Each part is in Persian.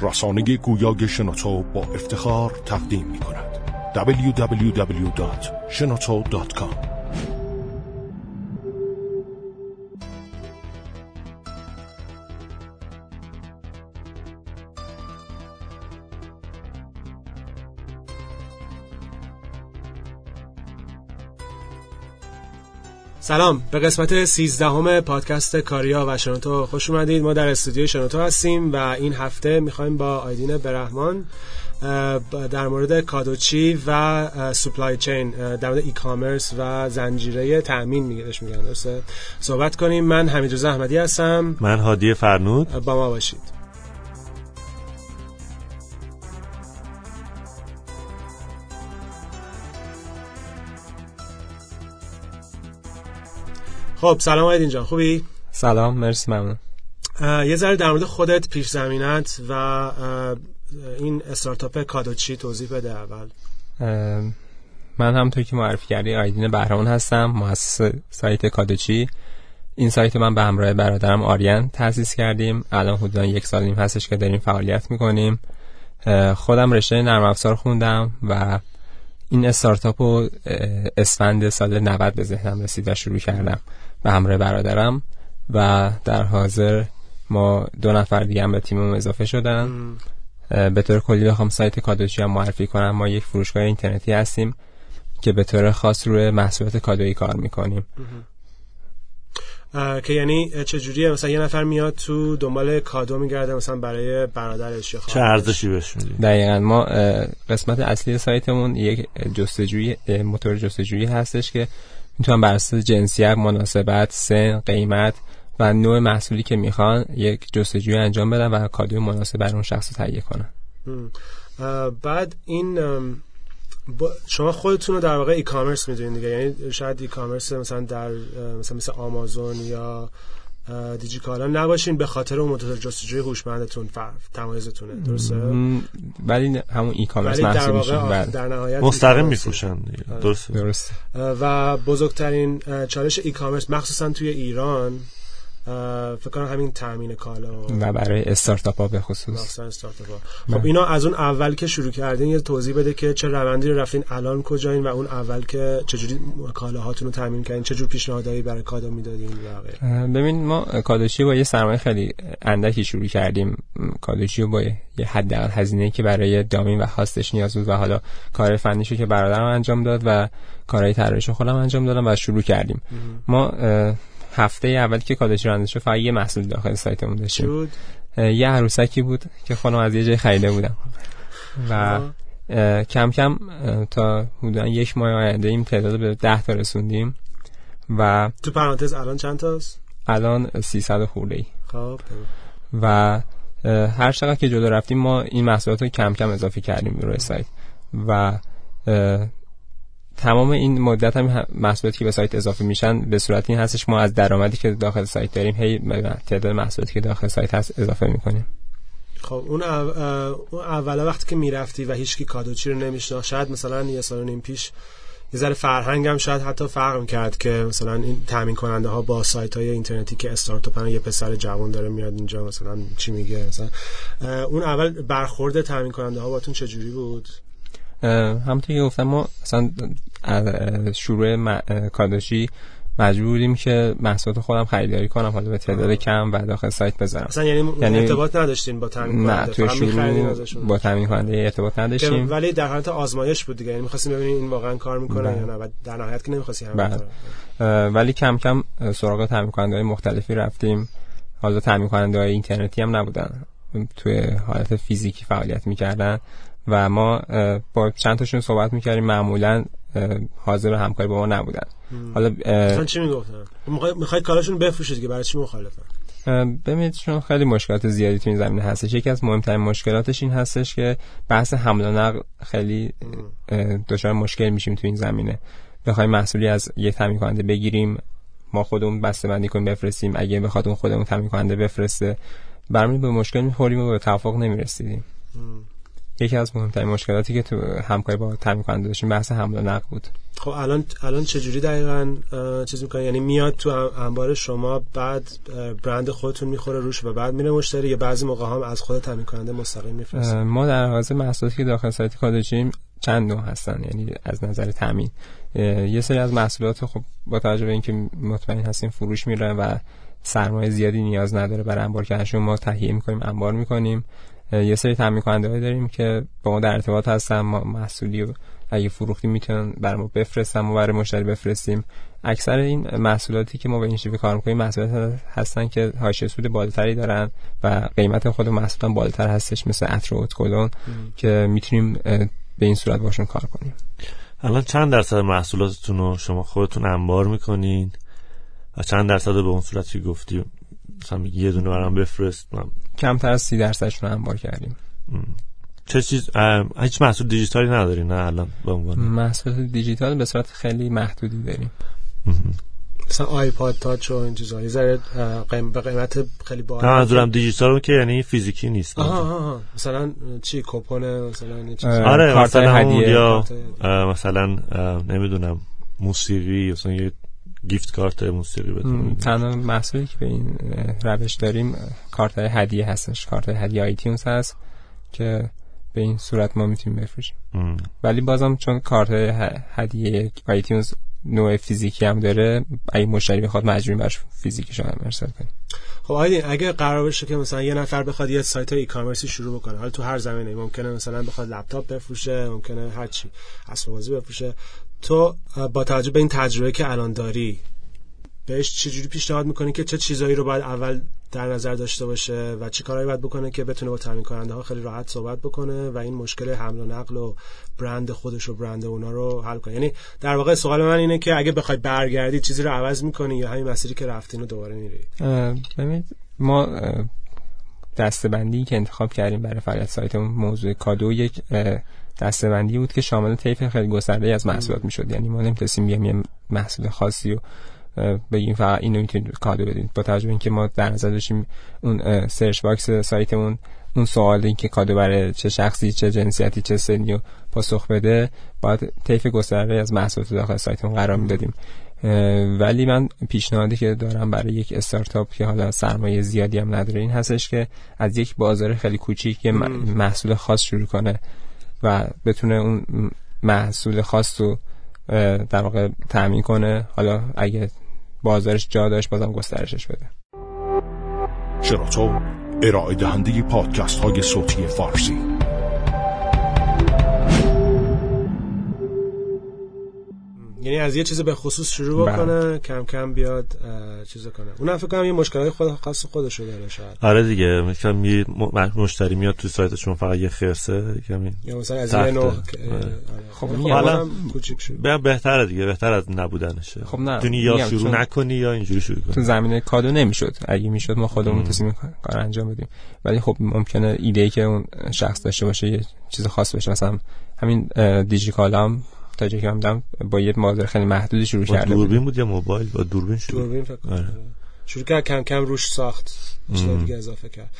رسانه گویای شنوتو با افتخار تقدیم می کند www.shenoto.com. سلام، به قسمت 13 پادکست کاریا و شنوتو خوش اومدید. ما در استودیو شنوتو هستیم و این هفته میخوایم با آیدین بهرمن در مورد کادوچی و سپلای چین، در مورد ای کامرس و زنجیره تأمین میگن درسته، صحبت کنیم. من حمیدرضا احمدی هستم. من هادی فرنود. با ما باشید. خب سلام آیدین جان، خوبی؟ سلام، مرسی، ممنون. یه ذره در مورد خودت، پیش زمینت و این استارتاپ کادوچی توضیح بده اول. من همونطور که معرفی کردی آیدین بهرمن هستم، مؤسس سایت کادوچی. این سایت من به همراه برادرم آریان تأسیس کردیم. الان حدودا 1.5 سال هستش که داریم فعالیت میکنیم. خودم رشته نرم افزار خوندم و این استارتاپو اسفند سال 90 به ذهنم رسید و شروع کردم به همراه برادرم و در حاضر ما 2 نفر دیگه هم به تیمم اضافه شدن. به طور کلی بخوام سایت کادوچی هم معرفی کنم، ما یک فروشگاه اینترنتی هستیم که به طور خاص روی محصولات کادویی کار میکنیم. که یعنی چجوریه؟ مثلا یه نفر میاد تو دنبال کادو میگرده مثلا برای برادرش، چه ارزشی بهش میدی؟ دقیقاً ما قسمت اصلی سایتمون یک جستجوی موتور جستجویی هستش که میتونن بر اساس جنسیت، مناسبت، سن، قیمت و نوع محصولی که میخوان یک جستجوی انجام بدن و کادوی مناسب برای اون شخص رو تهیه کنن. بعد این شما خودتون رو در واقع ای کامرس میدونید دیگه، یعنی شاید ای کامرس مثلا در مثلا آمازون یا دیجی کالا نباشین به خاطر اون موتور جستجوی هوشمندتون، تمایزتونه، درسته؟ ولی همون ای کامرس محسوب میشه، در نهایت مستقیم میفروشن، درسته. و بزرگترین چالش ای کامرس مخصوصا توی ایران فکر کنم همین تأمین کالا و برای استارتاپ‌ها به خصوص. خب اینا از اون اول که شروع کردین یه توضیح بده که چه روندی رو رفتین، الان کجایین و اون اول که چجوری کالاهاتون رو تأمین کردین، چجور پیشنهادایی برای کادو میدادین و غیره. ببین ما کادوچی با یه سرمایه خیلی اندکی شروع کردیم. کادوچی با یه حداقل هزینه‌ای که برای دامین و هاستش نیاز بود و حالا کار فنیشو که برادرم انجام داد و کارهای طراحیشو خودم انجام دادم و شروع کردیم. ما هفته اول که کادوچی راننده شد فقط یه محصول داخل سایتمون داشتیم، یه عروسکی بود که خودم از یه جای خریده بودم و کم کم تا حدودا 1 ماه آینده این تعداد به 10 تا رسوندیم. و تو پرانتز الان چند تاست؟ الان 300 خورده‌ای. خب و هر چقدر که جلو رفتیم ما این محصولات رو کم کم اضافه کردیم روی سایت و تمام این مدت هم محصولاتی که به سایت اضافه میشن به صورت این هستش ما از درآمدی که داخل سایت داریم هی تعداد محصولاتی که داخل سایت هست اضافه میکنیم. خب اون اولا وقتی که میرفتی و هیچکی کادوچی رو نمیشناخت، شاید مثلا یه سال و نیم پیش یه ذره فرهنگم شاید حتی فرق میکرد که مثلا این تامین کننده ها با سایت های اینترنتی که استارتاپن، یه پسر جوان داره میاد اینجا مثلا چی میگه، مثلا اون اول برخورد تامین کننده ها باتون چه جوری بود؟ همونطور که گفتم ما اصلا شروع کادوچی مجبور بودیم که محصولات خودم خریداری کنم، حالا به تعداد کم و داخل سایت بذارم. اصلا یعنی ارتباط نداشتین با تامین کننده؟ نه، توی شروع با تامین کننده ارتباط نداشتیم ولی در حالت آزمایش بود دیگه، یعنی می‌خواستیم ببینیم این واقعا کار می‌کنه یا نه و در نهایت که نمی‌خواستیم همین کارو. ولی کم کم سراغ تامین کننده‌های مختلفی رفتیم. حالا تامین کننده‌های اینترنتی هم نبودن، توی حالت فیزیکی فعالیت می‌کردن و ما با چند تاشون صحبت میکردیم، معمولا حاضر و همکاری با ما نبودن. حالا مثلا چی میگفتن؟ میخواید کاراشون بفروشید که برای چی مخالفن؟ ببینید چون خیلی مشکلات زیادی تو این زمینه هستش. یکی از مهمترین مشکلاتش این هستش که بحث حمل و نقل خیلی دچار مشکل میشیم تو این زمینه. بخوایم محصولی از یه تامین کننده بگیریم، ما خودمون بسته‌بندی کنیم بفرستیم، اگه بخواد اون خودمون تامین کننده بفرسته، برمی‌گردیم به مشکل می‌خوریم و به توافق نمی‌رسیدیم. یکی از مهمترین مشکلاتی که تو همکاری با تامین کننده داشتیم بحث حمل و نقل بود. خب الان چه جوری دقیقاً چیز می‌کنه؟ یعنی میاد تو انبار شما، بعد برند خودتون می‌خوره روش و بعد میره مشتری، یا بعضی موقع هم از خود تامین کننده مستقیم می‌فرسته؟ ما در حوزه محصولاتی که داخل سایت کادوچی چند نوع هستن، یعنی از نظر تامین یه سری از محصولات خب با توجه به اینکه مطمئن هستیم فروش میره و سرمایه زیادی نیاز نداره برای انبار کردنشون، ما تهیه می‌کنیم، انبار می‌کنیم. یه سری تامین کننده‌ای داریم که با ما در ارتباط هستن، ما محصولی و اگه فروختی میتونن برام بفرستن، ما برای مشتری بفرستیم. اکثر این محصولاتی که ما به این شکل کار می‌کنیم محصولات هستن که حاشیه سود بالاتری دارن و قیمت خود محصولم بالاتر هستش، مثل عطر و کلون که میتونیم به این صورت باشون کار کنیم. الان چند درصد محصولاتتون رو شما خودتون انبار می‌کنین و چند درصد به اون صورتی گفتیم مثلا یه دونه برام بفرست؟ من کمتر از 30% انبار کردیم. چه چیز هیچ محصول دیجیتالی نداریم؟ نه الان به عنوان محصول دیجیتال به صورت خیلی محدودی داریم. مثلا آیپاد تاچ و این چیزا یه قیمت خیلی بالا. نه منظورم دیجیتال که یعنی فیزیکی نیست. آها مثلا چی کوپن مثلا این چیزا، آره مثلا هدیه یا مثلا نمیدونم موسیقی، مثلا یه گیفت کارت موسیقی بتونیم. تنها محصولی که به این روش داریم کارت هدیه هستش، کارت هدیه آیتیونز هست که به این صورت ما میتونیم بفروشیم. ولی بازم چون کارت هدیه آیتیونز نوع فیزیکی هم داره، اگه مشتری بخواد مجبوریم براش فیزیکیش هم ارسال کنیم. خب آیدین، اگه قرار بشه که مثلا یه نفر بخواد یه سایت ای کامرسی شروع بکنه، حالا تو هر زمینه‌ای، ممکنه مثلا بخواد لپتاپ بفروشه، ممکنه هر چی اسباب‌بازی بفروشه، تو با توجه به این تجربه که الان داری بهش چجوری پیشنهاد میکنی که چه چیزایی رو باید اول در نظر داشته باشه و چه کارهایی باید بکنه که بتونه با تامین کننده ها خیلی راحت صحبت بکنه و این مشکل حمل و نقل و برند خودش و برند اونا رو حل کنه؟ یعنی در واقع سوال من اینه که اگه بخوای برگردی چیزی رو عوض میکنی یا همین مسیری که رفتین رو دوباره میری؟ ببینید، ما دسته‌بندی که انتخاب کردیم برای فعالیت سایتمون موضوع کادو یک دسته‌بندی بود که شامل طیف خیلی گسترده‌ای از محصولات می‌شد. یعنی ما نمی‌تونستیم یه محصول خاصی رو بگیم فقط اینو می‌تونید کادو بدید، با توجه به اینکه ما در نظر داشتیم اون سرچ باکس سایتمون اون سوال این که کادو برای چه شخصی، چه جنسیتی، چه سنی پاسخ بده، باید طیف گسترده‌ای از محصولات داخل سایتمون قرار می‌دادیم. ولی من پیشنهادی که دارم برای یک استارتاپ که حالا سرمایه زیادی هم نداره این هستش که از یک بازار خیلی کوچیک محصول خاص شروع کنه و بتونه اون محصول خاص رو در واقع تامین کنه، حالا اگه بازارش جا داشت بازم گسترشش بده. شنوتو، ارائه دهنده پادکست های صوتی فارسی. یعنی از یه چیز به خصوص شروع کنه، کم کم بیاد چیز کنه. اونم فکر کنم یه مشکلای خاص خودش رو داره شاید. آره دیگه، مثلا یه مشتری میاد تو سایتشون فقط یه خرسه کمی. یا مثلا از این نوع خب حالا کوچیک شد. بهتره دیگه، بهتر از نبودنشه. خب نه. تو یا شروع نکنی یا اینجوری شروع کنی. تو زمینه کادو نمیشد. اگه میشد ما خودمون تصمیم کار انجام بدیم. ولی خب ممکنه ایده‌ای که اون شخص داشته باشه یه چیز خاص بشه. مثلا همین دیجی کالا تا جایی که همدم با یه مادر خیلی محدودی شروع کرده. دوربین بود یا موبایل؟ با دوربین شروع. دوربین فکر کنم. شروع کرد کم کم روش ساخت. چیزا دیگه اضافه کرد.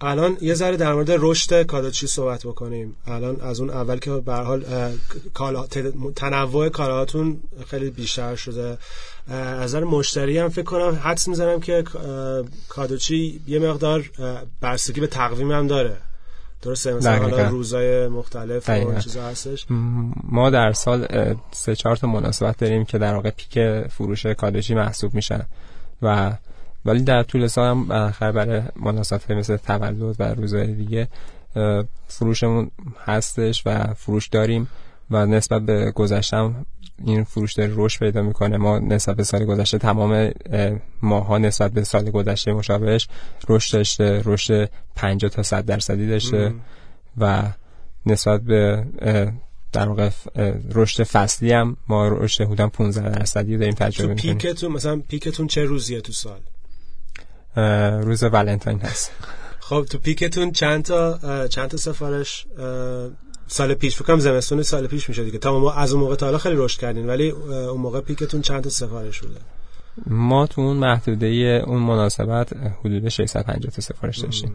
الان یه ذره در مورد رشد کادوچی صحبت بکنیم. الان از اون اول که به هر حال تنوع کالاهاتون خیلی بیشتر شده. از نظر مشتری هم فکر کنم حدس می‌زنم که کادوچی یه مقدار برسگی به تقویم هم داره. درسته، مثلا حالا روزای مختلف و چیزا هستش. ما در سال 3-4 تا مناسبت داریم که در واقع پیک فروش کادوچی محسوب میشن و ولی در طول سال هم بالاخره برای مناسبت مثل تولد و روزای دیگه فروشمون هستش و فروش داریم و نسبت به گذشته این فروش داره رشد پیدا میکنه. ما نسبت به سال گذشته تمام ماها نسبت به سال گذشته مشابهش رشد داشته، رشد 50% تا 100% داشته و نسبت به در واقع رشد فصلی هم ما رشد حدود 15% داریم تجربه میکنیم. تو پیکتون مثلا پیکتون چه روزیه تو سال؟ روز ولنتاین هست. خب تو پیکتون چند تا سفارش سال پیش فکر کنم زمستون سال پیش میشه دیگه، تا ما از اون موقع تا حالا خیلی رشد کردین، ولی اون موقع پیکتون چند تا سفارش بوده؟ ما تو اون محدوده اون مناسبت حدود 650 تا سفارش داشتیم.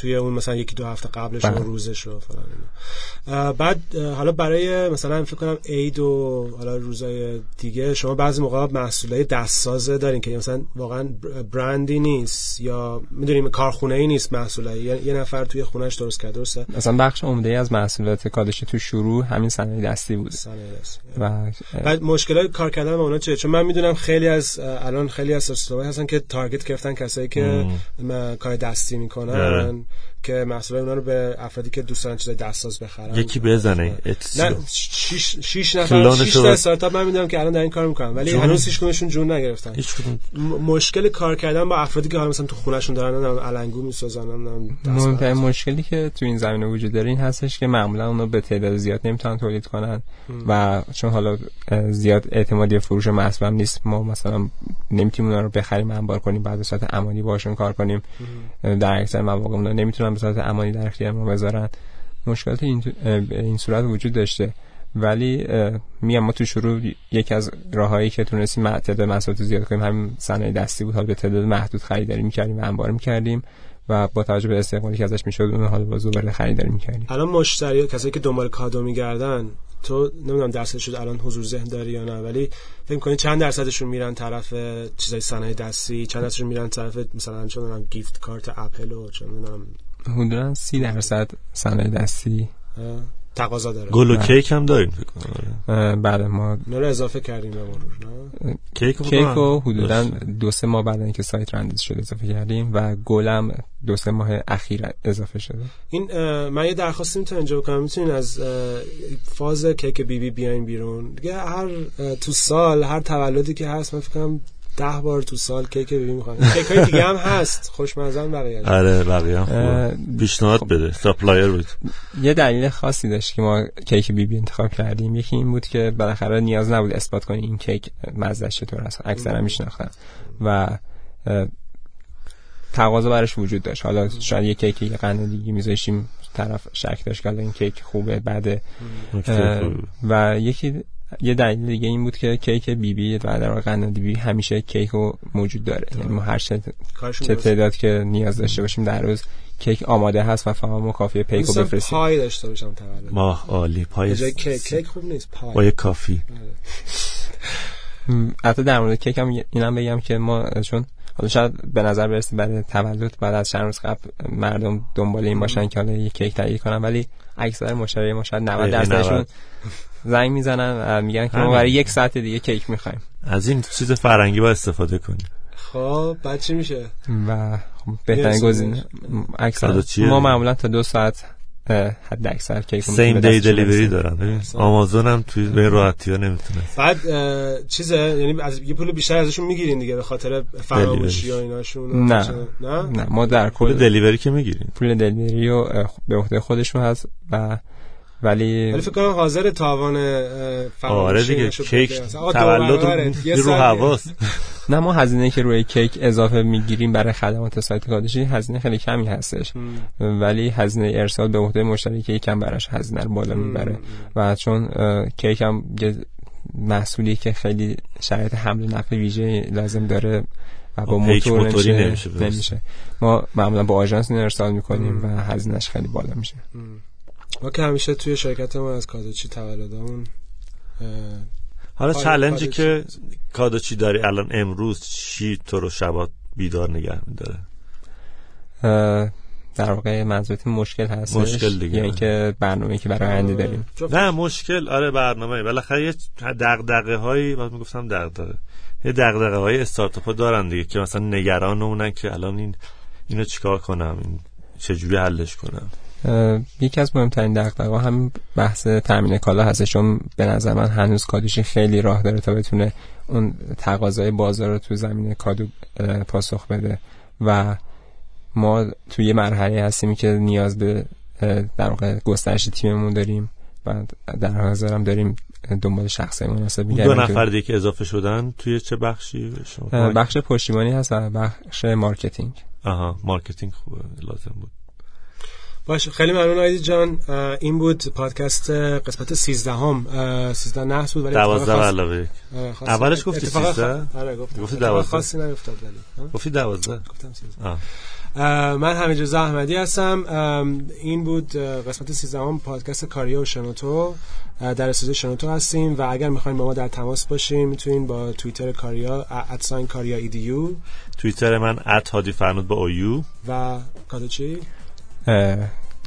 توی اون مثلا یکی دو هفته قبلش اون روزش رو فلان. بعد حالا برای مثلا فکر کنم عید و حالا روزای دیگه شما بعضی موقع محصولای دستسازه دارین که مثلا واقعا برندی نیست یا میدونیم کارخونه‌ای نیست محصولای، یه نفر توی خونه‌اش درست کرده. درسته، مثلا بخش عمده‌ای از محصولات کادوچی تو شروع همین صنایع دستی بود. بعد مشکلای کار کردن با اونا چیه؟ چون من میدونم خیلی از الان خیلی از استارتاپ‌ها هستن که تارگت گرفتن کسایی که کار دستی میکنن که محصولای اونا رو به افرادی که دوستان چیزای دستساز بخرن. یکی بزنه نه 6 نفر 6 تا استارتاپ من میدونم که الان دارن این کار میکنن ولی هنوز هیچ کدومشون جون نگرفتن. مشکل کار کردن با افرادی که مثلا تو خونه‌شون دارن علنگو میسازن. مهم‌ترین مشکلی که تو این زمینه وجود داره این هستش که معمولا اونا به تعداد زیاد نمیتونن تولید کنن و چون حالا زیاد اعتمادی فروش محصول هم نیست، ما مثلا نمیتونیم اونا رو بخریم انبار کنیم، بعد از صورت امانی باشون کار کنیم. در اکثر مواقع اونا نمیتونن به صورت امانی در اختیار ما بذارن. مشکلات این صورت وجود داشته، ولی میگم ما تو شروع یکی از راهایی که تونستیم تعداد محصولات زیاد کنیم همین صنایع دستی بود. حالا به تعداد محدود خریداری میکردیم و انبار میکردیم و با توجه به استقبالی که ازش میشد اون حالا باز دوباره خریداری میکردیم. الان مشتری کسایی که دنبال کادو میگردن تو نمیدونم درصدش الان حضور ذهن داری یا نه، ولی فکر می‌کنی چند درصدشون میرن طرف چیزای صنایع دستی، چند درصدشون میرن طرف مثلا چه می‌دونم گیفت کارت اپل و چه می‌دونم حدوداً 30% صنایع دستی تقاضا داره. گل و کیک هم دارین فکر کنم؟ بله ما اینا رو اضافه کردیم به مرور. کیک رو حدوداً 2-3 ماه بعد اینکه سایت رندیز شد اضافه کردیم و گلم 2-3 ماه اخیر اضافه شده. این من یه درخواستی میتونم اینجا بکنم، میتونین از فاز کیک بیبی بیاین بیرون دیگه. هر تو سال هر تولدی که هست من فکر کنم 10 بار تو سال کیک بیبی می‌خوام. کیکای دیگه هم هست خوشمزه بقیه. آره بقیه پیشنهاد بده سپلایر بود. یه دلیل خاصی داشت که ما کیک بیبی انتخاب کردیم. یکی این بود که بالاخره نیاز نبود اثبات کنیم این کیک مزه‌اش چطور است، اکثرا میشناختن و تقاضا براش وجود داشت. حالا شاید یه کیکی قند دیگه می‌ذاشیم طرف شک داشت که این کیک خوبه بده. و یه دلیل دیگه این بود که کیک بیبی و در واقع قند بیبی همیشه کیک موجود داره، یعنی ما هر چه تعداد که نیاز داشته باشیم در روز کیک آماده هست و فقط ما کافیه پیک رو بفرستیم. پای داشته باشم تولد ماه عالی. پای کیک خوب نیست، پای کافی. حتی در مورد کیک هم اینم بگم که ما چون حالا شاید به نظر برسه برای تولد بعد از چند روز قبل مردم دنبال این باشن که حالا یک کیک تهیه کنن، ولی اکثر مشتری ما شاید 90% زنگ میزنن و میگن که ما برای 1 ساعت دیگه کیک میخوایم. از این چیز فرنگی با استفاده کنیم. خب بعد چی میشه؟ و خب بهترین گزینه اکثر ما معمولا تا 2 ساعت حد اکثر کیک سیم دی دلیوری دارن. آمازون هم توی به راحتی ها نمیتونه. بعد چیزه یعنی از یه پول بیشتر ازشون میگیرین دیگه به خاطر فراموشی ها ایناشون. نه ما در کل دلیوری که میگیریم پول دلیوری رو به عهده خودشون هست و ولی فکر کنم حاضر تاوان فراموشی نشو کیک تولد رو حواست. نه ما هزینه که روی کیک اضافه میگیریم برای خدمات سایت کادوچی هزینه خیلی کمی هستش، ولی هزینه ارسال به عهده مشتری که یکم براش هزینه رو بالا میبره و چون کیک هم محصولی که خیلی شرایط حمل و نقل ویژه لازم داره و با موتوری نمیشه ما معمولا با آژانس ارسال میکنیم و هزینهش خیلی بالا میشه. ما که همیشه توی شرکت ما از کادوچی تولدامون حالا چالنجی که کادوچی داری الان امروز چی تو رو شب بیدار نگه می‌داره؟ در واقع منظورت مشکل هستش؟ مشکل دیگه، یعنی که برنامه‌ای که برای آینده داریم. نه مشکل، آره برنامه‌ای بالاخره یه دغدغه‌هایی بعد میگفتم دغدغه. یه دغدغه‌های استارتاپ‌ها دارن دیگه که مثلا نگران اونن که الان اینو چیکار کنم، این چجوری حلش کنم. یکی از مهمترین دغدغه‌ها همین بحث تامین کالا هستش، چون به نظر من هنوز کادوچی خیلی راه داره تا بتونه اون تقاضای بازار رو تو زمینه کادو پاسخ بده و ما توی یه مرحله هستیم که نیاز به در واقع گسترش تیممون داریم و در حاضر هم داریم دنبال شخصی مناسب می‌گردیم. 2 نفر دیگه که اضافه شدن توی چه بخشی؟ بخش پشتیبانی هست و بخش مارکتینگ. آها مارکتینگ خوبه، لازم بود. باش، خیلی ممنون آیدین جان. این بود پادکست قسمت 13ام، 13 نحس بود ولی 12 علاوه اولش گفتی 13؟ آره گفتم 12 خاصی نیفتاد ولی گفتی 12 گفتم 13. من حمیدرضا احمدی هستم. این بود قسمت 13ام پادکست کاریا و شنوتو. در استودیو شنوتو هستیم و اگر میخواین با ما در تماس باشین میتونین با توییتر کاریا @kariaedu، توییتر من @hadifarnod و کادوچی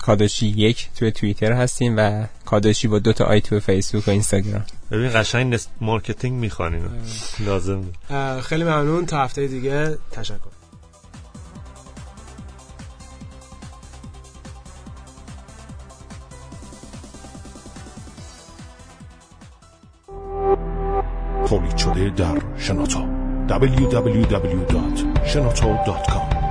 کادوچی 1 توی توییتر هستیم و کادوچی با 2 تا آی توی فیسبوک و اینستاگرام. ببین قشنگ مارکتینگ میخوانیم لازم. خیلی ممنون، تا هفته دیگه، تشکر. تولید شده در شنوتو www.shenoto.com